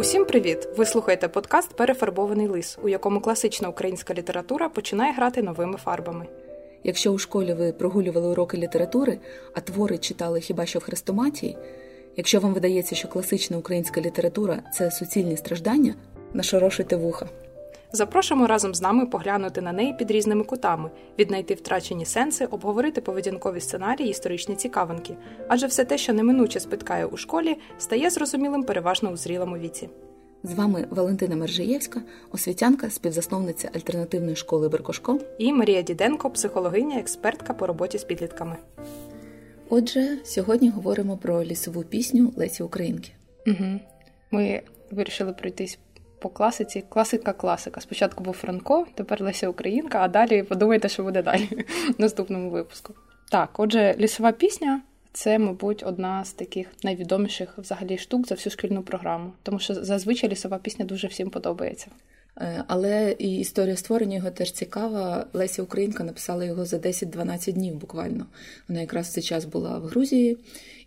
Усім привіт! Ви слухаєте подкаст «Перефарбований лис», у якому класична українська література починає грати новими фарбами. Якщо у школі ви прогулювали уроки літератури, а твори читали хіба що в хрестоматії, якщо вам видається, що класична українська література – це суцільні страждання, нашорошуйте вуха. Запрошуємо разом з нами поглянути на неї під різними кутами, віднайти втрачені сенси, обговорити поведінкові сценарії і історичні цікавинки. Адже все те, що неминуче спіткає у школі, стає зрозумілим переважно у зрілому віці. З вами Валентина Мержиєвська, освітянка, співзасновниця альтернативної школи «Беркошко». І Марія Діденко, психологиня, експертка по роботі з підлітками. Отже, сьогодні говоримо про лісову пісню Лесі Українки. Угу. Ми вирішили пройтись по класиці. Класика. Спочатку був Франко, тепер Леся Українка, а далі подумайте, що буде далі в наступному випуску. Так, отже, лісова пісня – це, мабуть, одна з таких найвідоміших взагалі штук за всю шкільну програму. Тому що зазвичай лісова пісня дуже всім подобається. Але і історія створення його теж цікава. Леся Українка написала його за 10-12 днів буквально. Вона якраз в цей час була в Грузії,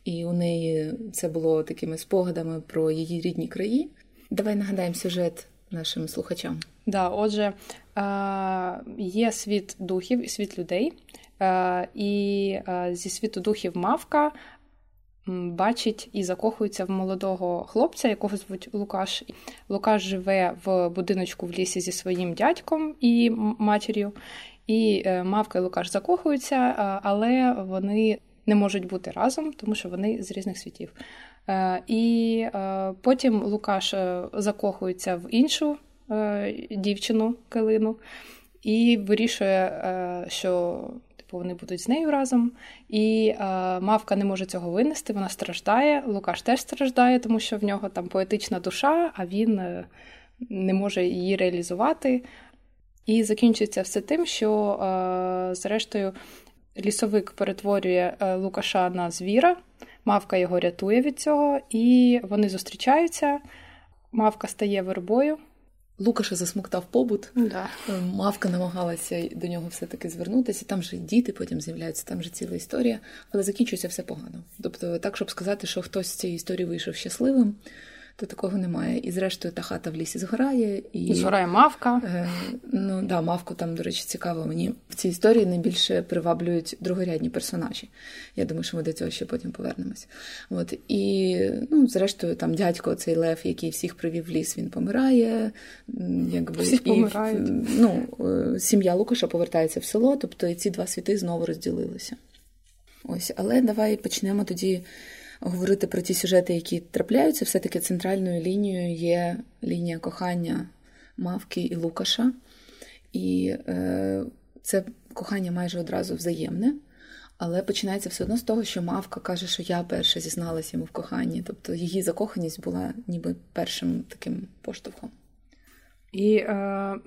і у неї це було такими спогадами про її рідні краї. Давай нагадаємо сюжет нашим слухачам. Да, отже, є світ духів і світ людей. І зі світу духів мавка бачить і закохується в молодого хлопця, якого звуть Лукаш. Лукаш живе в будиночку в лісі зі своїм дядьком і матір'ю. І мавка і Лукаш закохуються, але вони не можуть бути разом, тому що вони з різних світів. І потім Лукаш закохується в іншу дівчину Килину і вирішує, що вони будуть з нею разом. І мавка не може цього винести, вона страждає, Лукаш теж страждає, тому що в нього там поетична душа, а він не може її реалізувати. І закінчується все тим, що зрештою лісовик перетворює Лукаша на звіра, мавка його рятує від цього, і вони зустрічаються, мавка стає вербою. Лукаша засмоктав побут, да. Мавка намагалася до нього все-таки звернутися, там же діти потім з'являються, там же ціла історія, але закінчується все погано. Тобто так, щоб сказати, що хтось з цієї історії вийшов щасливим, то такого немає. І зрештою та хата в лісі згорає. І згорає мавка. Мавку там, до речі, цікаво мені. В цій історії найбільше приваблюють другорядні персонажі. Я думаю, що ми до цього ще потім повернемось. От. І, зрештою, там дядько, цей лев, який всіх привів в ліс, він помирає. Всі помирають. Сім'я Лукаша повертається в село, тобто і ці два світи знову розділилися. Ось, але давай почнемо тоді говорити про ті сюжети, які трапляються. Все-таки центральною лінією є лінія кохання мавки і Лукаша. І це кохання майже одразу взаємне, але починається все одно з того, що мавка каже, що я перша зізналася йому в коханні. Тобто її закоханість була ніби першим таким поштовхом. І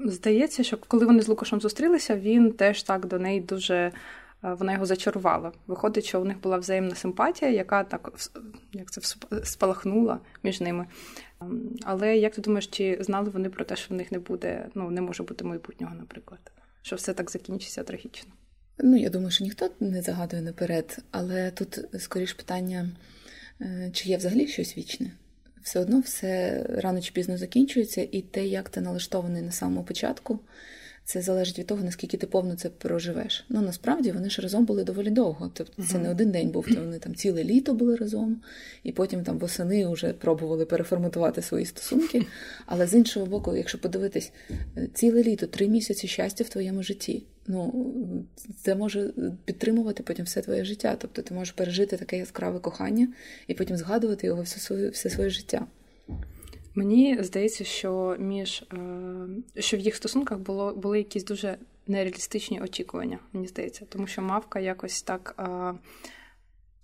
здається, що коли вони з Лукашем зустрілися, він теж так до неї дуже... Вона його зачарувала. Виходить, що у них була взаємна симпатія, яка так, як це, спалахнула між ними. Але як ти думаєш, чи знали вони про те, що в них не буде, не може бути майбутнього, наприклад? Що все так закінчиться трагічно? Я думаю, що ніхто не загадує наперед. Але тут, скоріш, питання, чи є взагалі щось вічне? Все одно все рано чи пізно закінчується, і те, як ти налаштований на самому початку, це залежить від того, наскільки ти повно це проживеш. Насправді, вони ж разом були доволі довго. Тобто це не один день був, то вони там ціле літо були разом, і потім там восени вже пробували переформатувати свої стосунки. Але з іншого боку, якщо подивитись, ціле літо, 3 місяці щастя в твоєму житті. Це може підтримувати потім все твоє життя. Тобто ти можеш пережити таке яскраве кохання і потім згадувати його все своє життя. Мені здається, що що в їх стосунках були якісь дуже нереалістичні очікування, мені здається. Тому що мавка якось так...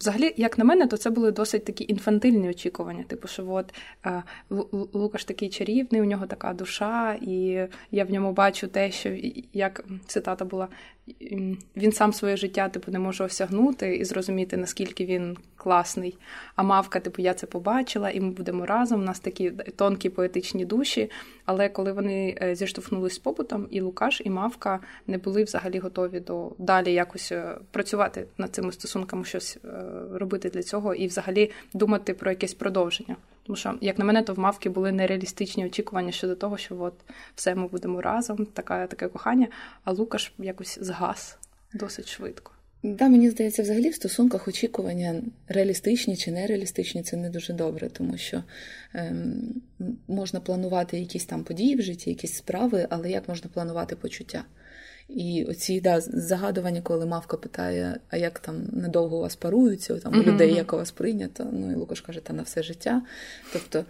Взагалі, як на мене, то це були досить такі інфантильні очікування. Типу, що Лукаш такий чарівний, у нього така душа, і я в ньому бачу те, що, як цитата була, він сам своє життя не може осягнути і зрозуміти, наскільки він класний. А мавка, я це побачила, і ми будемо разом, у нас такі тонкі поетичні душі. Але коли вони зіштовхнулись з побутом, і Лукаш, і мавка не були взагалі готові до далі якось працювати над цими стосунками, щось робити для цього і взагалі думати про якесь продовження. Тому що, як на мене, то в Мавки були нереалістичні очікування щодо того, що от все, ми будемо разом, таке кохання, а Лукаш якось згас досить швидко. Да, мені здається, взагалі в стосунках очікування реалістичні чи нереалістичні – це не дуже добре, тому що можна планувати якісь там події в житті, якісь справи, але як можна планувати почуття? І оці загадування, коли Мавка питає, а як там надовго у вас паруються, там, у людей як у вас прийнято, ну і Лукаш каже, та на все життя. Тобто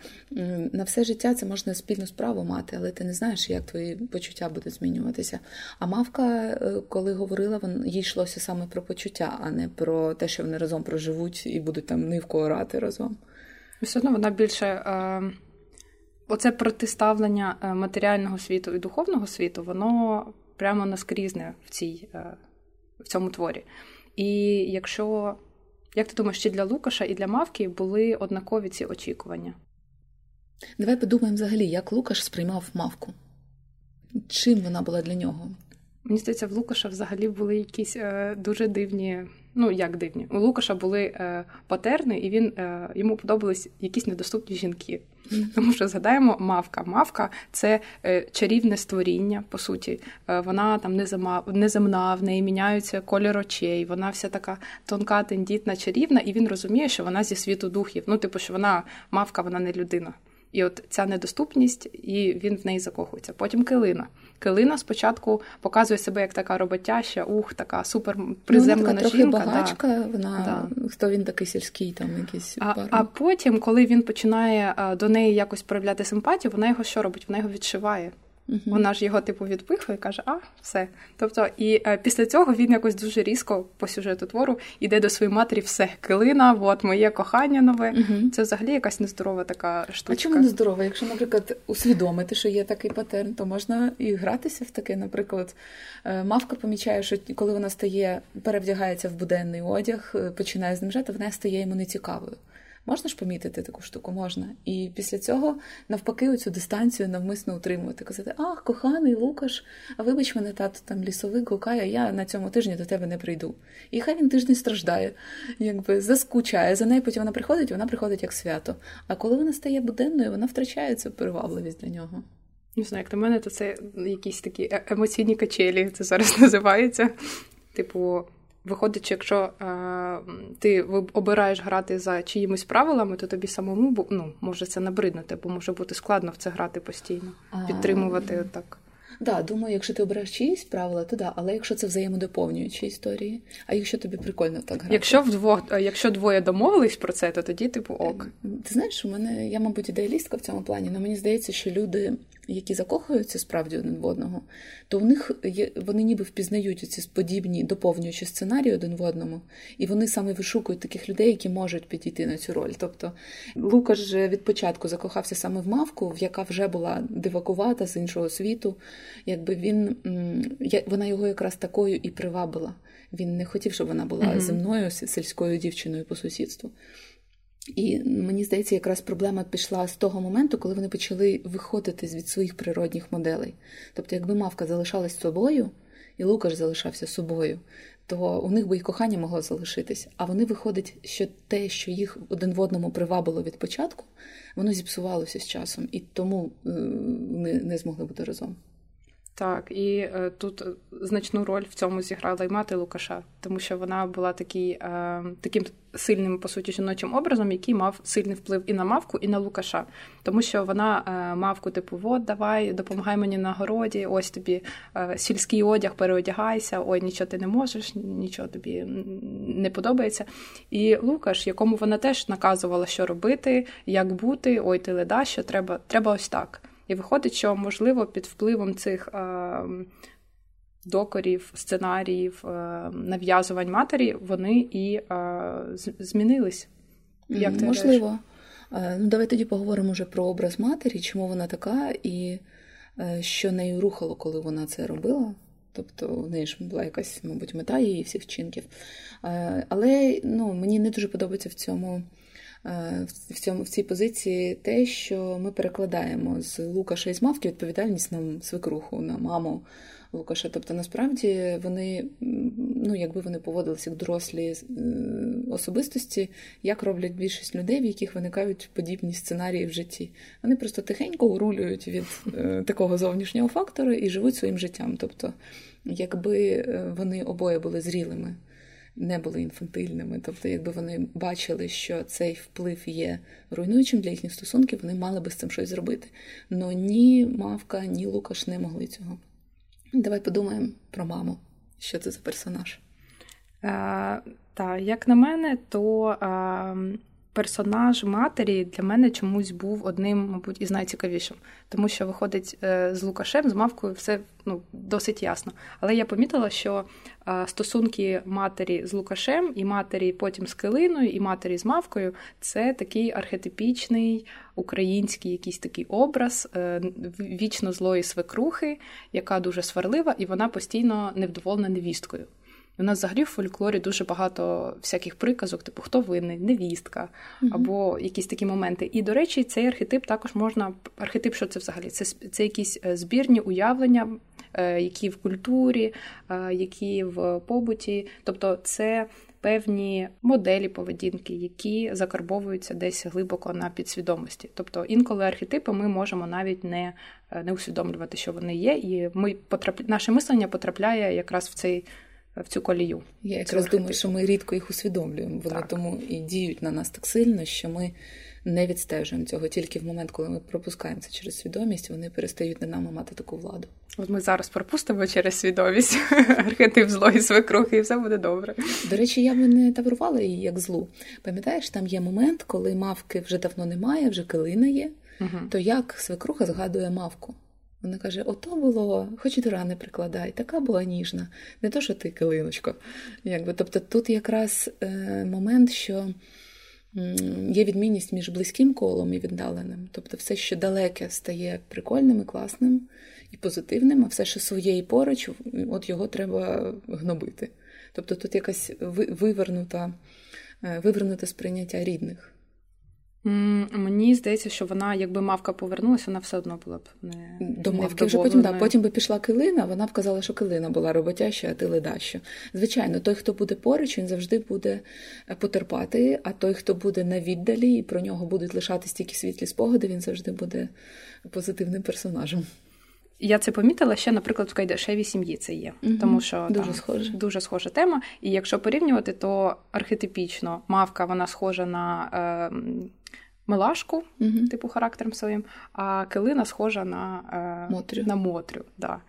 на все життя це можна спільну справу мати, але ти не знаєш, як твої почуття будуть змінюватися. А Мавка, коли говорила, їй йшлося саме про почуття, а не про те, що вони разом проживуть і будуть там нивко орати разом. Все одно вона більше... Оце протиставлення матеріального світу і духовного світу, воно... прямо наскрізне в цьому творі. І якщо, як ти думаєш, чи для Лукаша і для Мавки були однакові ці очікування? Давай подумаємо взагалі, як Лукаш сприймав Мавку? Чим вона була для нього? Мені здається, в Лукаша взагалі були якісь дуже дивні, у Лукаша були патерни, і йому подобались якісь недоступні жінки. Тому що, згадаємо, Мавка. Мавка – це чарівне створіння, по суті. Вона там неземна, в неї міняються колір очей, вона вся така тонка, тендітна, чарівна, і він розуміє, що вона зі світу духів. Що вона Мавка, вона не людина. І от ця недоступність, і він в неї закохується. Потім Килина. Килина спочатку показує себе як така роботяща, така супер приземлена жінка. Трохи багачка, хто він такий сільський, там якийсь. А потім, коли він починає до неї якось проявляти симпатію, вона його що робить? Вона його відшиває. Угу. Вона ж його відпихує і каже, все. Тобто, і після цього він якось дуже різко по сюжету твору йде до своєї матері, все, Килина, моє кохання нове. Угу. Це взагалі якась нездорова така штучка. А чому нездорова? Якщо, наприклад, усвідомити, що є такий патерн, то можна і гратися в таке, наприклад. Мавка помічає, що коли вона перевдягається в буденний одяг, починає з ним жити, вона стає йому нецікавою. Можна ж помітити таку штуку? Можна. І після цього, навпаки, оцю дистанцію навмисно утримувати. Казати, коханий Лукаш, вибач мене, тато там лісовик гукає, я на цьому тижні до тебе не прийду. І хай він тиждень страждає, заскучає. За нею потім вона приходить як свято. А коли вона стає буденною, вона втрачає цю привабливість для нього. Не знаю, як на мене, то це якісь такі емоційні качелі, це зараз називається. Виходить, що якщо ти обираєш грати за чиїмось правилами, то тобі самому, може це набриднути, бо може бути складно в це грати постійно, підтримувати отак. Да, думаю, якщо ти обираєш чиїсь правила, то да, але якщо це взаємодоповнюючі історії, а якщо тобі прикольно так грати? Якщо двоє домовились про це, то тоді ок. Ти знаєш, я, мабуть, ідеалістка в цьому плані, але мені здається, що люди, які закохуються справді один в одного, то в них вони ніби впізнають ці подібні доповнюючі сценарії один в одному, і вони саме вишукують таких людей, які можуть підійти на цю роль. Тобто Лукаш же від початку закохався саме в Мавку, яка вже була дивакувата з іншого світу. Вона його якраз такою і привабила. Він не хотів, щоб вона була земною сільською дівчиною по сусідству. І мені здається, якраз проблема пішла з того моменту, коли вони почали виходити від своїх природних моделей. Тобто, якби Мавка залишалась собою, і Лукаш залишався собою, то у них би і кохання могло залишитись. А вони виходить, що те, що їх один в одному привабило від початку, воно зіпсувалося з часом, і тому не змогли бути разом. Так, і тут значну роль в цьому зіграла й мати Лукаша, тому що вона була таким сильним, по суті, жіночим образом, який мав сильний вплив і на Мавку, і на Лукаша. Тому що вона Мавку, давай, допомагай мені на городі, ось тобі сільський одяг, переодягайся, нічого ти не можеш, нічого тобі не подобається. І Лукаш, якому вона теж наказувала, що робити, як бути, ти леда, що треба ось так. І виходить, що, можливо, під впливом цих докорів, сценаріїв, нав'язувань матері, вони і змінились. Як ти можливо. Давай тоді поговоримо вже про образ матері, чому вона така, і що нею рухало, коли вона це робила. Тобто в неї ж була якась, мабуть, мета її всіх вчинків. Але мені не дуже подобається в цьому в цій позиції те, що ми перекладаємо з Лукаша і з Мавки відповідальність на свекруху, на маму Лукаша. Тобто, насправді, вони, ну, якби вони поводилися як дорослі особистості, як роблять більшість людей, в яких виникають подібні сценарії в житті. Вони просто тихенько урулюють від такого зовнішнього фактора і живуть своїм життям. Тобто, якби вони обоє були зрілими, не були інфантильними, тобто, якби вони бачили, що цей вплив є руйнуючим для їхніх стосунків, вони мали би з цим щось зробити. Но ні Мавка, ні Лукаш не могли цього. Давай подумаємо про маму. Що це за персонаж? Та, як на мене, то персонаж матері для мене чомусь був одним, мабуть, із найцікавішим. Тому що виходить з Лукашем, з Мавкою, все досить ясно. Але я помітила, що стосунки матері з Лукашем і матері потім з Килиною, і матері з Мавкою – це такий архетипічний український якийсь такий образ вічно злої свекрухи, яка дуже сварлива, і вона постійно невдоволена невісткою. У нас взагалі в фольклорі дуже багато всяких приказок, типу «хто винний», «невістка» або якісь такі моменти. І, до речі, цей архетип також можна... Архетип, що це взагалі? Це якісь збірні уявлення, які в культурі, які в побуті. Тобто це певні моделі поведінки, які закарбовуються десь глибоко на підсвідомості. Тобто інколи архетипи ми можемо навіть не усвідомлювати, що вони є, і наше мислення потрапляє якраз в цю колію. Я якраз думаю, що ми рідко їх усвідомлюємо. Вони тому і діють на нас так сильно, що ми не відстежуємо цього. Тільки в момент, коли ми пропускаємо це через свідомість, вони перестають над нами мати таку владу. От ми зараз пропустимо через свідомість архетип злої свекрухи, і все буде добре. До речі, я би не таврувала її як злу. Пам'ятаєш, там є момент, коли Мавки вже давно немає, вже Килина є, то як свекруха згадує Мавку? Вона каже, ото було, хоч і до рани прикладай, така була ніжна, не то, що ти, Килиночко. Якби, тобто тут якраз момент, що є відмінність між близьким колом і віддаленим. Тобто все, що далеке, стає прикольним і класним, і позитивним, а все, що своє і поруч, от його треба гнобити. Тобто тут якась вивернуте сприйняття рідних. Мені здається, що вона, якби Мавка повернулася, вона все одно була б до Мавки. Вже потім би пішла Килина, вона б казала, що Килина була роботяща, а ти ледаща. Звичайно, той, хто буде поруч, він завжди буде потерпати, а той, хто буде на віддалі, і про нього будуть лишатись тільки світлі спогади, він завжди буде позитивним персонажем. Я це помітила ще, наприклад, в Кайдашевій сім'ї це є, тому що дуже схожа тема. І якщо порівнювати, то архетипічно Мавка, вона схожа на Милашку, типу характером своїм, а Килина схожа на Мотрю. Да.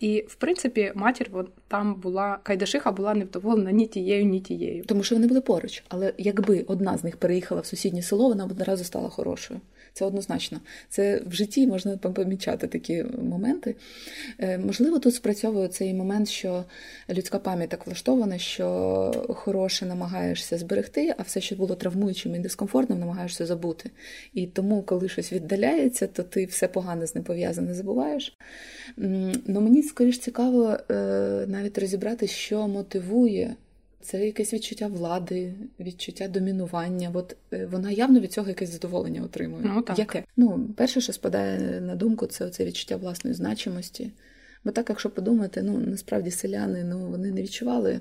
І в принципі, матір там була, Кайдашиха була невдоволена ні тією, ні тією. Тому що вони були поруч, але якби одна з них переїхала в сусіднє село, вона б одразу стала хорошою. Це однозначно. Це в житті можна помічати такі моменти. Можливо, тут спрацьовує цей момент, що людська пам'ять так влаштована, що хороше намагаєшся зберегти, а все, що було травмуючим і дискомфортним, намагаєшся забути. І тому, коли щось віддаляється, то ти все погане з ним пов'язане забуваєш. Но мені, скоріш, цікаво навіть розібрати, що мотивує. Це якесь відчуття влади, відчуття домінування. От вона явно від цього якесь задоволення отримує. Яке? Перше, що спадає на думку, це оце відчуття власної значимості. Бо так, якщо подумати, насправді селяни, вони не відчували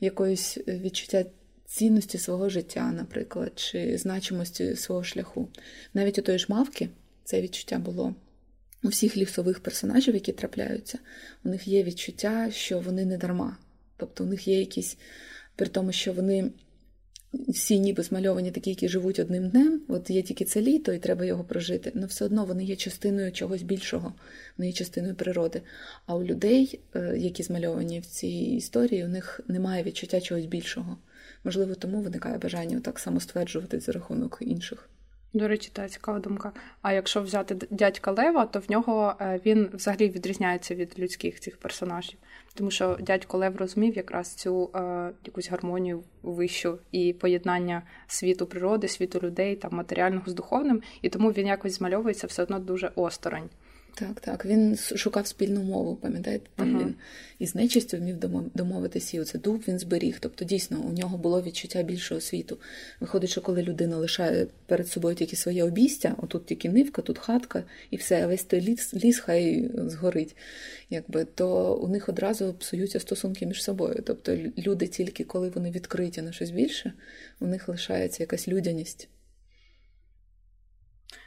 якоїсь відчуття цінності свого життя, наприклад, чи значимості свого шляху. Навіть у тої ж Мавки це відчуття було. У всіх лісових персонажів, які трапляються, у них є відчуття, що вони не дарма. Тобто у них є якісь, при тому, що вони всі ніби змальовані такі, які живуть одним днем, от є тільки це літо і треба його прожити, але все одно вони є частиною чогось більшого, вони є частиною природи. А у людей, які змальовані в цій історії, у них немає відчуття чогось більшого. Можливо, тому виникає бажання так само стверджувати за рахунок інших. До речі, та цікава думка. А якщо взяти дядька Лева, то в нього він взагалі відрізняється від людських цих персонажів. Тому що дядько Лев розумів якраз цю якусь гармонію вищу і поєднання світу природи, світу людей, матеріального з духовним. І тому він якось змальовується все одно дуже осторонь. Так, так. Він шукав спільну мову, пам'ятаєте? Там він із нечистю вмів домовитися, і оце дуб він зберіг. Тобто, дійсно, у нього було відчуття більшого світу. Виходить, що коли людина лишає перед собою тільки своє обійстя, отут тільки нивка, тут хатка, і все, а весь той ліс хай згорить, якби, то у них одразу псуються стосунки між собою. Тобто, люди тільки, коли вони відкриті на щось більше, у них лишається якась людяність.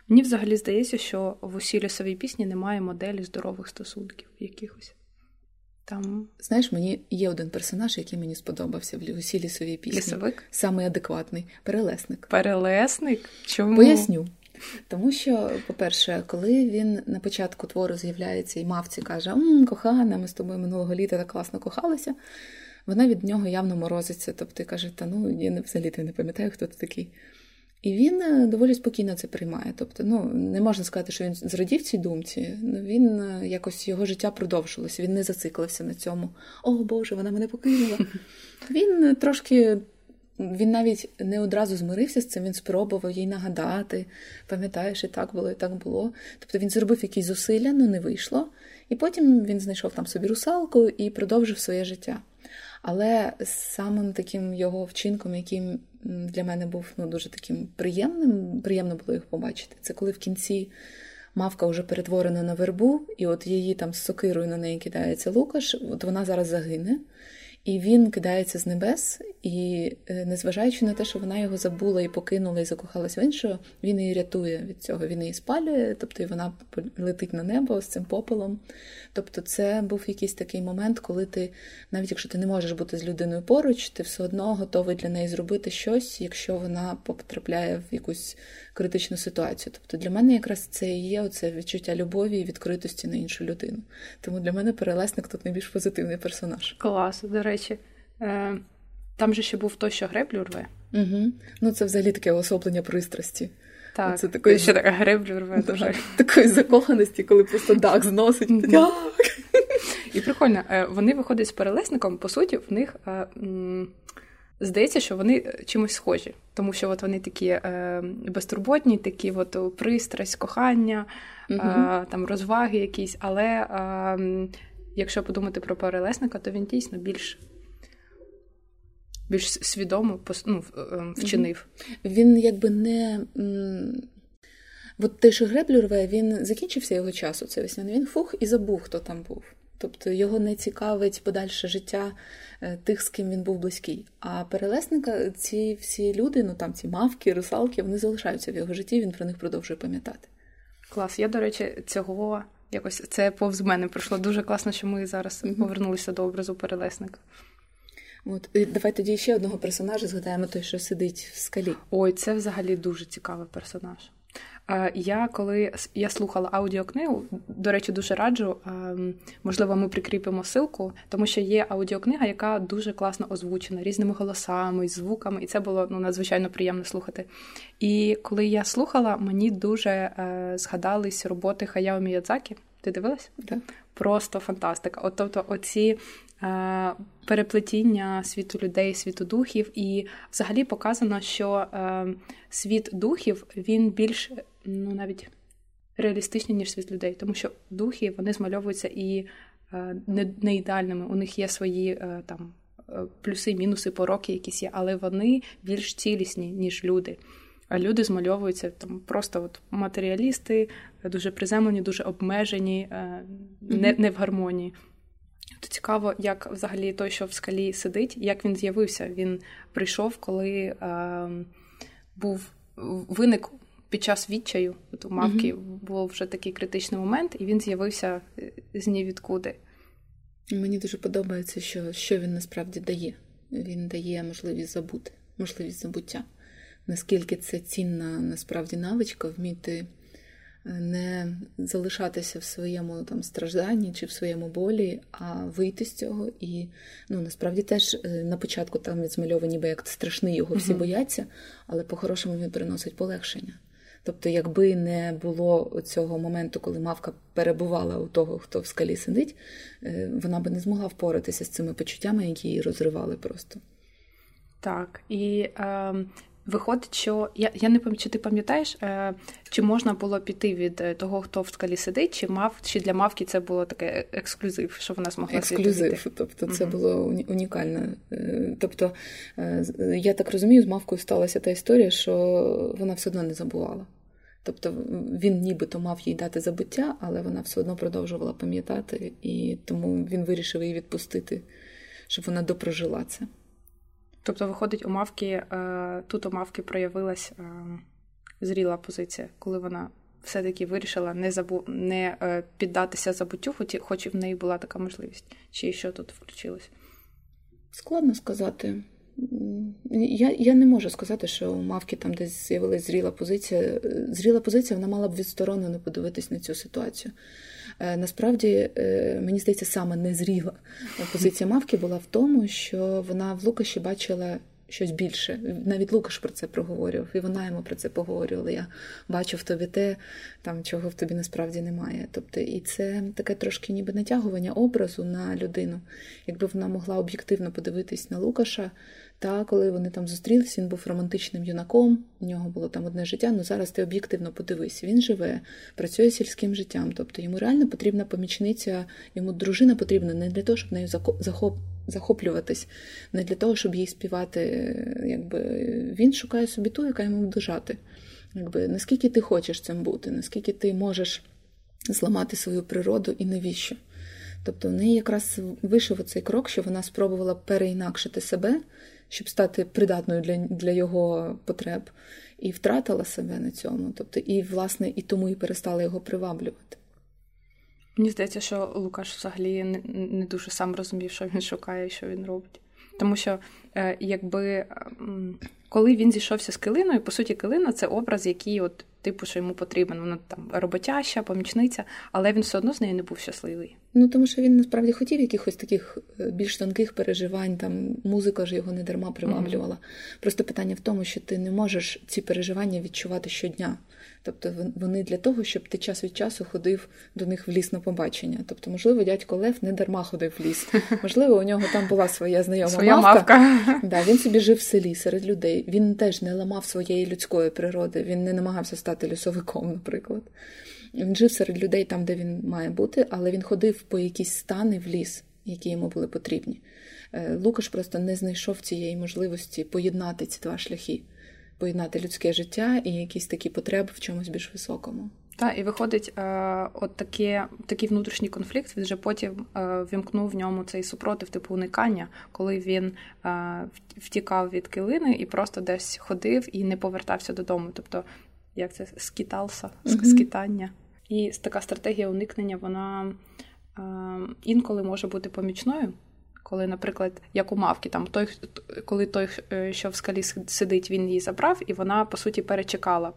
Мені взагалі здається, що в усій лісовій пісні немає моделі здорових стосунків якихось. Там... Знаєш, мені є один персонаж, який мені сподобався в усій лісовій пісні. Лісовик? Самий адекватний. Перелесник. Перелесник? Чому? Поясню. Тому що, по-перше, коли він на початку твору з'являється і мавці каже: «Кохана, ми з тобою минулого літа так класно кохалися», вона від нього явно морозиться. Тобто каже: «Та ну, я взагалі не пам'ятаю, хто ти такий». І він доволі спокійно це приймає. Тобто, не можна сказати, що він зрадів цій думці, він якось, його життя продовжилося, він не зациклився на цьому. «О, Боже, вона мене покинула». Він трошки, він навіть не одразу змирився з цим, він спробував їй нагадати, пам'ятаєш, і так було, і так було. Тобто він зробив якісь зусилля, але не вийшло. І потім він знайшов там собі русалку і продовжив своє життя. Але самим таким його вчинком, яким для мене був дуже таким приємним, приємно було їх побачити, це коли в кінці мавка вже перетворена на вербу, і от її там з сокирою на неї кидається Лукаш, от вона зараз загине, і він кидається з небес, і незважаючи на те, що вона його забула і покинула, і закохалась в іншого, він її рятує від цього, він її спалює, тобто і вона летить на небо з цим попелом. Тобто це був якийсь такий момент, коли ти, навіть якщо ти не можеш бути з людиною поруч, ти все одно готовий для неї зробити щось, якщо вона потрапляє в якусь критичну ситуацію. Тобто для мене якраз це і є оце відчуття любові і відкритості на іншу людину. Тому для мене перелесник тут найбільш позитивний персонаж. Клас, до речі. Там же ще був той, що греблю рве. Угу. Ну, це взагалі таке уособлення пристрасті. Так, це такої... ще така греблю рве. Да, такої закоханості, коли просто дах зносить. Дах! І прикольно, вони виходять з перелесником, по суті, в них здається, що вони чимось схожі. Тому що от вони такі безтурботні, такі от пристрасть, кохання, там розваги якісь. Але якщо подумати про перелесника, то він дійсно більш свідомо вчинив. Він якби не... От те, що греблю рве, він закінчився його часу, це весняний. Він фух і забув, хто там був. Тобто його не цікавить подальше життя тих, з ким він був близький. А перелесника, ці всі люди, там ці мавки, русалки, вони залишаються в його житті, він про них продовжує пам'ятати. Клас. Я, до речі, цього... Якось це повз мене пройшло. Дуже класно, що ми зараз повернулися до образу перелесника. От, і давай тоді ще одного персонажа згадаємо, той, що сидить в скалі. Ой, це взагалі дуже цікавий персонаж. Я слухала аудіокнигу, до речі, дуже раджу, можливо, ми прикріпимо ссылку, тому що є аудіокнига, яка дуже класно озвучена різними голосами, звуками, і це було надзвичайно приємно слухати. І коли я слухала, мені дуже згадались роботи Хаяо Міядзакі. Ти дивилась? Так. Просто фантастика. Тобто оці переплетіння світу людей, світу духів, і взагалі показано, що світ духів, він більш, навіть реалістичний, ніж світ людей, тому що духи, вони змальовуються і не ідеальними, у них є свої там плюси, мінуси, пороки якісь є, але вони більш цілісні, ніж люди. А люди змальовуються там просто матеріалісти, дуже приземлені, дуже обмежені, не в гармонії. То цікаво, як взагалі той, що в скалі сидить, як він з'явився. Він прийшов, коли виник під час відчаю. От у мавки був вже такий критичний момент, і він з'явився з нівідкуди. Мені дуже подобається, що він насправді дає. Він дає можливість забути, можливість забуття. Наскільки це цінна, насправді, навичка, вміти не залишатися в своєму стражданні чи в своєму болі, а вийти з цього. І, насправді, теж на початку там відзмальовані, ніби як страшний, його всі бояться, але по-хорошому він приносить полегшення. Тобто, якби не було цього моменту, коли мавка перебувала у того, хто в скалі сидить, вона би не змогла впоратися з цими почуттями, які її розривали просто. Так, і Виходить, що, я не пам'ятаю, чи ти пам'ятаєш, чи можна було піти від того, хто в скалі сидить, чи для мавки це було таке ексклюзив, що вона змогла сидіти? Ексклюзив, тобто це було унікально. Тобто, я так розумію, з мавкою сталася та історія, що вона все одно не забувала. Тобто він нібито мав їй дати забуття, але вона все одно продовжувала пам'ятати, і тому він вирішив її відпустити, щоб вона допрожила це. Тобто, виходить, у мавки проявилась зріла позиція, коли вона все-таки вирішила не піддатися забуттю, хоч і в неї була така можливість. Чи що тут включилось? Складно сказати. Я не можу сказати, що у мавки там десь з'явилась зріла позиція. Зріла позиція, вона мала б відсторонено подивитись на цю ситуацію. Насправді, мені здається, саме незріла позиція мавки була в тому, що вона в Лукаші бачила щось більше. Навіть Лукаш про це проговорював, і вона йому про це поговорювала. Я бачу в тобі те, там, чого в тобі насправді немає. Тобто, і це таке трошки ніби натягування образу на людину. Якби вона могла об'єктивно подивитись на Лукаша, та коли вони там зустрілися, він був романтичним юнаком, у нього було там одне життя, ну зараз ти об'єктивно подивись, він живе, працює сільським життям, тобто йому реально потрібна помічниця, йому дружина потрібна не для того, щоб нею захоплюватись, не для того, щоб їй співати, якби він шукає собі ту, яка йому буде жати. Якби наскільки ти хочеш цим бути, наскільки ти можеш зламати свою природу і навіщо. Тобто в неї якраз вийшов оцей крок, що вона спробувала переінакшити себе, щоб стати придатною для його потреб, і втратила себе на цьому. Тобто, і, власне, і тому і перестала його приваблювати. Мені здається, що Лукаш взагалі не дуже сам розумів, що він шукає і що він робить. Тому що, якби, коли він зійшовся з Килиною, по суті, Килина – це образ, який, от, типу, що йому потрібен. Вона там роботяща, помічниця, але він все одно з нею не був щасливий. Ну, тому що він, насправді, хотів якихось таких більш тонких переживань, там, музика ж його не дарма приваблювала. Просто питання в тому, що ти не можеш ці переживання відчувати щодня. Тобто, вони для того, щоб ти час від часу ходив до них в ліс на побачення. Тобто, можливо, дядько Лев не дарма ходив в ліс. Можливо, у нього там була своя знайома мавка. Да, він собі жив в селі, серед людей. Він теж не ламав своєї людської природи. Він не намагався стати лісовиком, наприклад. Він жив серед людей там, де він має бути, але він ходив по якісь стани в ліс, які йому були потрібні. Лукаш просто не знайшов цієї можливості поєднати ці два шляхи, поєднати людське життя і якісь такі потреби в чомусь більш високому. Так, і виходить, от такий внутрішній конфлікт, він вже потім вімкнув в ньому цей супротив, типу уникання, коли він втікав від Килини і просто десь ходив і не повертався додому. Тобто, як це, скітався, скитання. І така стратегія уникнення, вона інколи може бути помічною, коли, наприклад, як у мавки, там, коли той, що в скалі сидить, він її забрав, і вона, по суті, перечекала,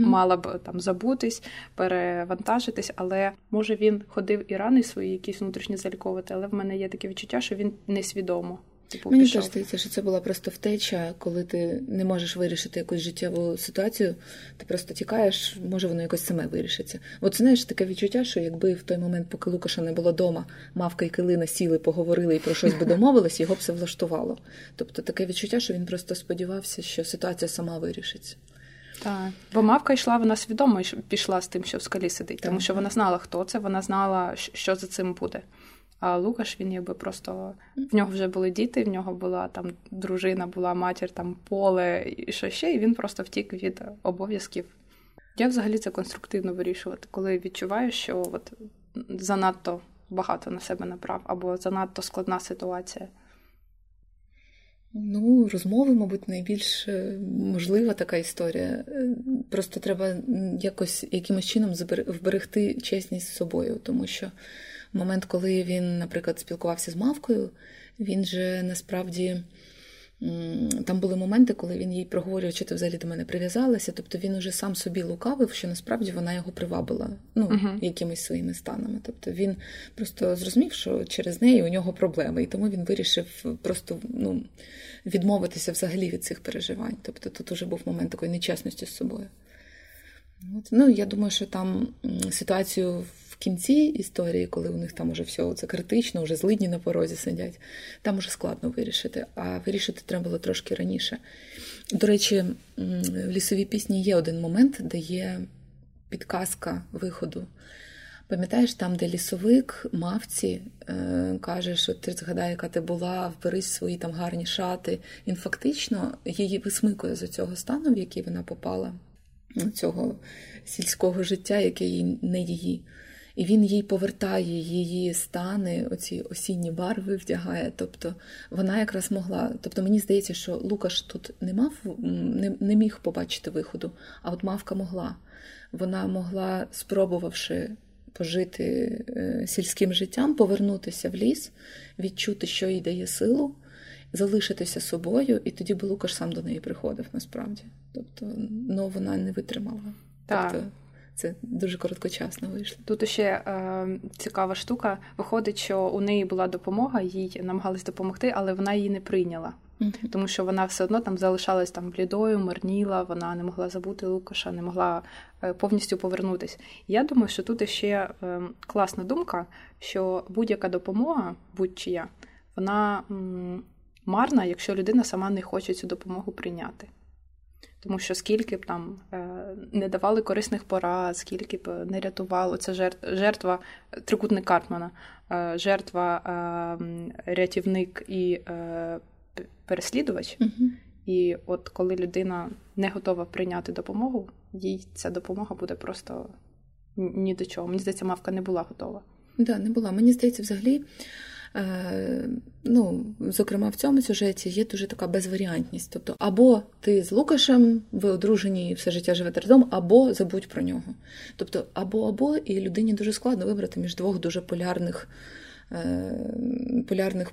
мала б там забутись, перевантажитись, але, може, він ходив і рани свої якісь внутрішні заліковувати, але в мене є таке відчуття, що він несвідомо. Типу, мені теж здається, що це була просто втеча, коли ти не можеш вирішити якусь життєву ситуацію, ти просто тікаєш, може воно якось саме вирішиться. От, знаєш, таке відчуття, що якби в той момент, поки Лукаша не було дома, мавка і Килина сіли, поговорили і про щось би домовились, його б все влаштувало. Тобто таке відчуття, що він просто сподівався, що ситуація сама вирішиться. Так, бо мавка йшла, вона свідомо пішла з тим, що в скалі сидить, тому що вона знала, хто це, вона знала, що за цим буде. А Лукаш, він якби просто, в нього вже були діти, в нього була там дружина, була матір, там поле і що ще, і він просто втік від обов'язків. Як взагалі це конструктивно вирішувати, коли відчуваєш, що от занадто багато на себе набрав, або занадто складна ситуація? Ну, розмови, мабуть, найбільш можлива така історія. Просто треба якимось чином вберегти чесність з собою, тому що момент, коли він, наприклад, спілкувався з мавкою, він же насправді, там були моменти, коли він їй проговорював, чи ти взагалі до мене прив'язалася, тобто він уже сам собі лукавив, що насправді вона його привабила, якимись своїми станами. Тобто він просто зрозумів, що через неї у нього проблеми, і тому він вирішив просто відмовитися взагалі від цих переживань. Тобто тут уже був момент такої нечесності з собою. Я думаю, що там ситуацію кінці історії, коли у них там уже все це критично, вже злидні на порозі сидять, там уже складно вирішити, а вирішити треба було трошки раніше. До речі, в «Лісовій пісні» є один момент, де є підказка виходу. Пам'ятаєш, там, де лісовик мавці каже, що ти згадай, яка ти була, вбери свої там гарні шати. Він фактично її висмикує з цього стану, в який вона попала, цього сільського життя, яке їй не її. І він їй повертає її стани, оці осінні барви вдягає. Тобто вона якраз могла. Тобто мені здається, що Лукаш тут не міг побачити виходу, а от мавка могла. Вона могла, спробувавши пожити сільським життям, повернутися в ліс, відчути, що їй дає силу, залишитися собою, і тоді би Лукаш сам до неї приходив, насправді. Тобто, ну, вона не витримала. Так. Тобто, це дуже короткочасно вийшло. Тут ще цікава штука. Виходить, що у неї була допомога, їй намагались допомогти, але вона її не прийняла. Mm-hmm. Тому що вона все одно там залишалась там блідою, марніла, вона не могла забути Лукаша, не могла повністю повернутися. Я думаю, що тут ще класна думка, що будь-яка допомога, будь-чия, вона марна, якщо людина сама не хоче цю допомогу прийняти. Тому що скільки б там не давали корисних порад, скільки б не рятувало, це жертва трикутник Карпмана, жертва, рятівник і переслідувач. Угу. І от коли людина не готова прийняти допомогу, їй ця допомога буде просто ні до чого. Мені здається, мавка не була готова. Так, да, не була. Мені здається, взагалі, зокрема в цьому сюжеті є дуже така безваріантність. Тобто, або ти з Лукашем, ви одружені і все життя живете разом, або забудь про нього. Тобто, або-або, і людині дуже складно вибрати між двох дуже полярних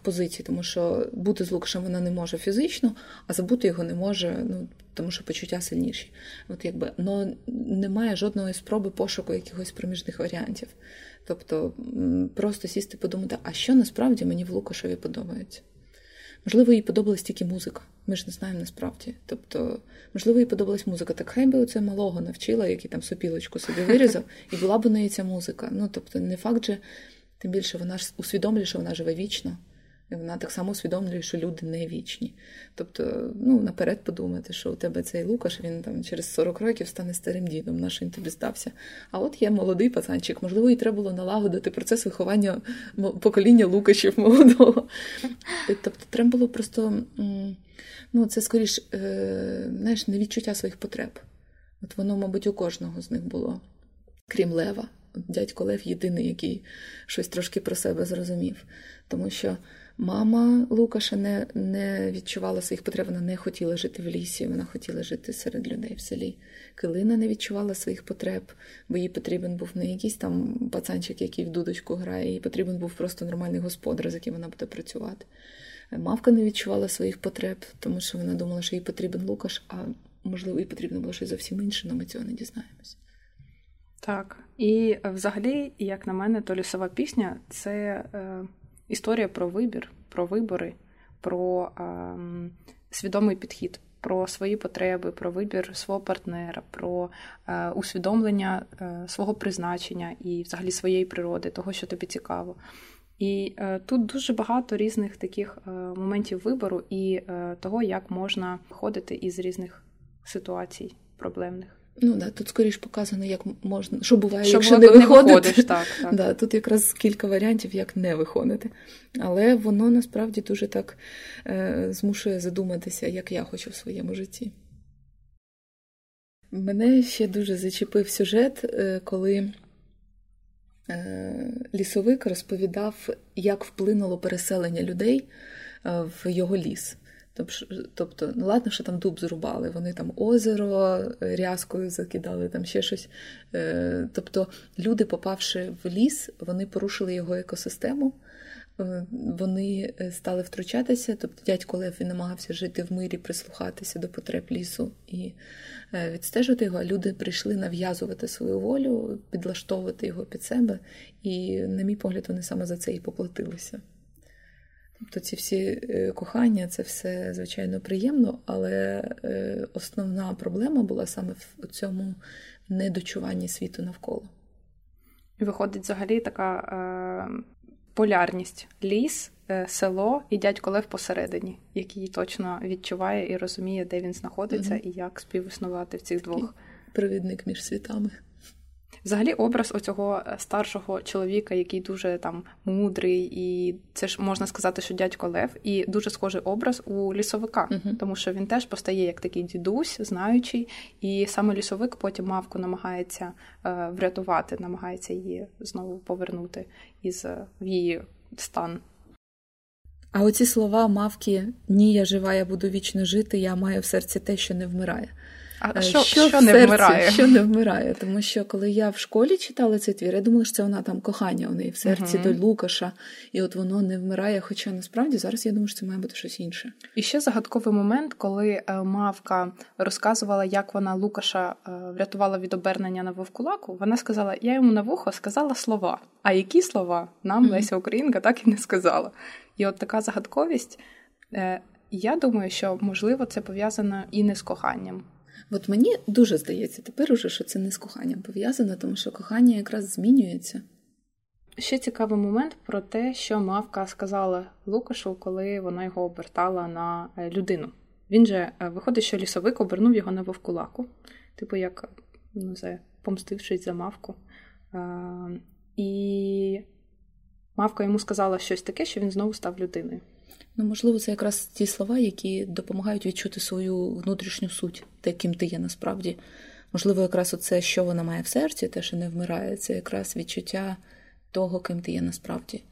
позицій, тому що бути з Лукашем вона не може фізично, а забути його не може, тому що почуття сильніші. От якби, но немає жодної спроби пошуку якихось проміжних варіантів. Тобто просто сісти і подумати, а що насправді мені в Лукашеві подобається? Можливо, їй подобалась тільки музика. Ми ж не знаємо насправді. Тобто, можливо, їй подобалась музика. Так хай би оце малого навчила, який там сопілочку собі вирізав, і була б у неї ця музика. Тобто не факт же. Тим більше вона ж усвідомлює, що вона живе вічно, і вона так само усвідомлює, що люди не вічні. Тобто, наперед подумати, що у тебе цей Лукаш, він там через 40 років стане старим дідом, на що він тобі стався. А от є молодий пацанчик, можливо, і треба було налагодити процес виховання покоління Лукашів молодого. Тобто, треба було просто, це скоріш, знаєш, не відчуття своїх потреб. От воно, мабуть, у кожного з них було, крім Лева. Дядько Лев єдиний, який щось трошки про себе зрозумів. Тому що мама Лукаша не відчувала своїх потреб, вона не хотіла жити в лісі, вона хотіла жити серед людей в селі. Килина не відчувала своїх потреб, бо їй потрібен був не якийсь там пацанчик, який в дудочку грає, їй потрібен був просто нормальний господар, з яким вона буде працювати. Мавка не відчувала своїх потреб, тому що вона думала, що їй потрібен Лукаш, а можливо, їй потрібно було щось зовсім інше, але ми цього не дізнаємось. Так. І взагалі, як на мене, то «Лісова пісня» – це історія про вибір, про вибори, про свідомий підхід, про свої потреби, про вибір свого партнера, про усвідомлення свого призначення і взагалі своєї природи, того, що тобі цікаво. І тут дуже багато різних таких моментів вибору і того, як можна виходити із різних ситуацій проблемних. Тут скоріш показано, як можна, що буває, якщо не виходиш. Так. Да, тут якраз кілька варіантів, як не виходити. Але воно насправді дуже так змушує задуматися, як я хочу в своєму житті. Мене ще дуже зачепив сюжет, коли лісовик розповідав, як вплинуло переселення людей в його ліс. Тобто, ладно, що там дуб зрубали, вони там озеро рязкою закидали, там ще щось. Тобто, люди, попавши в ліс, вони порушили його екосистему, вони стали втручатися. Тобто, дядько Лев, він намагався жити в мирі, прислухатися до потреб лісу і відстежувати його, а люди прийшли нав'язувати свою волю, підлаштовувати його під себе, і, на мій погляд, вони саме за це і поплатилися. Тобто ці всі кохання, це все, звичайно, приємно, але основна проблема була саме в цьому недочуванні світу навколо. Виходить взагалі така полярність. Ліс, село і дядько Лев посередині, який точно відчуває і розуміє, де він знаходиться і як співіснувати в цих двох. Провідник між світами. Взагалі образ оцього старшого чоловіка, який дуже там мудрий, і це ж можна сказати, що дядько Лев, і дуже схожий образ у лісовика, тому що він теж постає як такий дідусь, знаючий, і саме лісовик потім мавку намагається врятувати, намагається її знову повернути в її стан. А оці слова мавки «Ні, я жива, я буду вічно жити, я маю в серці те, що не вмирає». А що не серці, вмирає? Що не вмирає? Тому що, коли я в школі читала цей твір, я думала, що це вона там кохання у неї в серці до Лукаша, і от воно не вмирає, хоча насправді зараз я думаю, що це має бути щось інше. І ще загадковий момент, коли мавка розказувала, як вона Лукаша врятувала від обернення на вовкулаку, вона сказала, я йому на вухо сказала слова. А які слова? Нам Леся Українка так і не сказала. І от така загадковість, я думаю, що, можливо, це пов'язано і не з коханням. От мені дуже здається тепер уже, що це не з коханням пов'язано, тому що кохання якраз змінюється. Ще цікавий момент про те, що мавка сказала Лукашу, коли вона його обертала на людину. Він же, виходить, що лісовик обернув його на вовкулаку, типу як, помстившись за мавку. І мавка йому сказала щось таке, що він знову став людиною. Ну, можливо, це якраз ті слова, які допомагають відчути свою внутрішню суть, те, ким ти є насправді. Можливо, якраз оце, що вона має в серці, те, що не вмирає, це якраз відчуття того, ким ти є насправді,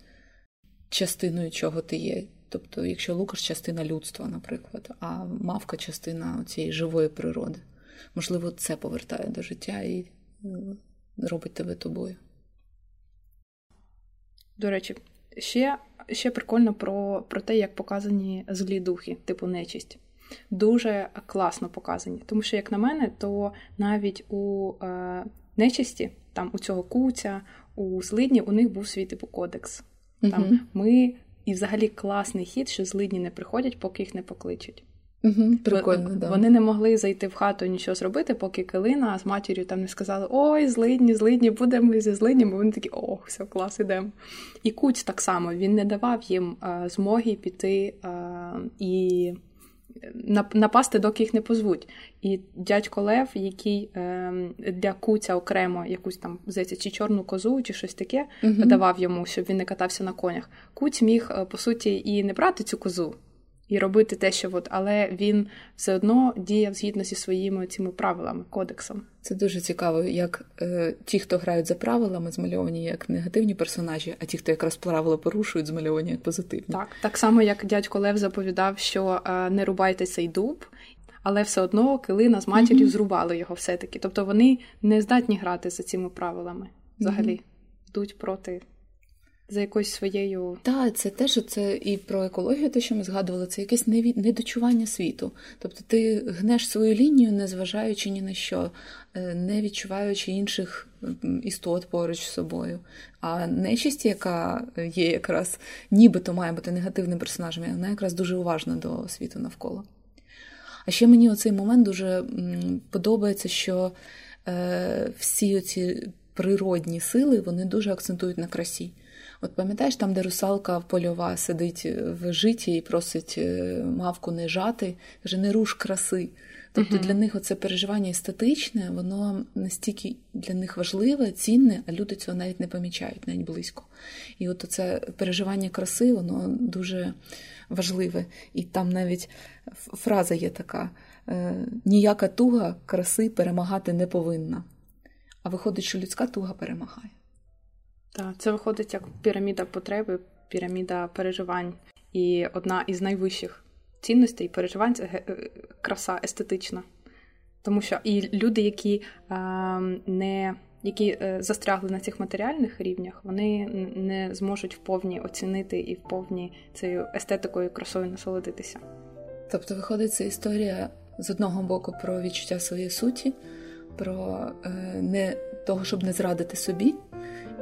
частиною чого ти є. Тобто, якщо Лукаш – частина людства, наприклад, а мавка – частина цієї живої природи. Можливо, це повертає до життя і робить тебе тобою. До речі, ще прикольно про те, як показані злі духи, типу нечисть. Дуже класно показані. Тому що, як на мене, то навіть у нечисті, там у цього куця, у злидні, у них був свій типу кодекс. Там і взагалі класний хід, що злидні не приходять, поки їх не покличуть. Прикольно, да. Вони не могли зайти в хату і нічого зробити, поки Килина з матір'ю там не сказали «Ой, злидні, будемо зі злиднями». Вони такі «Ох, все, клас, ідемо». І Куць так само, він не давав їм змоги піти і напасти, доки їх не позвуть. І дядько Лев, який для Куця окремо якусь там, здається, чи чорну козу, чи щось таке, давав йому, щоб він не катався на конях. Куць міг, по суті, і не брати цю козу, і робити те, що але він все одно діяв згідно зі своїми цими правилами, кодексом. Це дуже цікаво, як ті, хто грають за правилами, змальовані як негативні персонажі, а ті, хто якраз правила порушують, змальовані як позитивні. Так само, як дядько Лев заповідав, що не рубайте цей дуб, але все одно Килина з матір'ю зрубали його все-таки. Тобто вони не здатні грати за цими правилами взагалі. Йдуть проти... за якоюсь своєю... Так, це теж це і про екологію, те, що ми згадували, це якесь недочування світу. Тобто ти гнеш свою лінію, не зважаючи ні на що, не відчуваючи інших істот поруч з собою. А нечисть, яка є якраз, нібито має бути негативним персонажем, вона якраз дуже уважна до світу навколо. А ще мені оцей момент дуже подобається, що всі оці природні сили, вони дуже акцентують на красі. От пам'ятаєш, там, де русалка польова сидить в житі і просить мавку не жати, каже, не руш краси. Тобто для них оце переживання естетичне, воно настільки для них важливе, цінне, а люди цього навіть не помічають, навіть близько. І от це переживання краси, воно дуже важливе. І там навіть фраза є така, ніяка туга краси перемагати не повинна. А виходить, що людська туга перемагає. Так, це виходить як піраміда потреби, піраміда переживань. І одна із найвищих цінностей переживань – це краса естетична. Тому що і люди, які застрягли на цих матеріальних рівнях, вони не зможуть вповні оцінити і вповні цією естетикою і красою насолодитися. Тобто, виходить, це історія з одного боку про відчуття своєї суті, про не того, щоб не зрадити собі,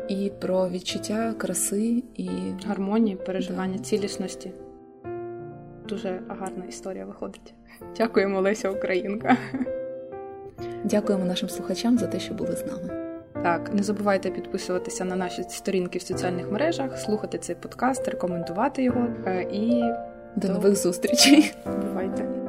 і про відчуття краси і... гармонії, переживання, цілісності. Дуже гарна історія виходить. Дякуємо, Леся Українка. Дякуємо нашим слухачам за те, що були з нами. Так, не забувайте підписуватися на наші сторінки в соціальних мережах, слухати цей подкаст, рекомендувати його і до нових зустрічей. Бувайте!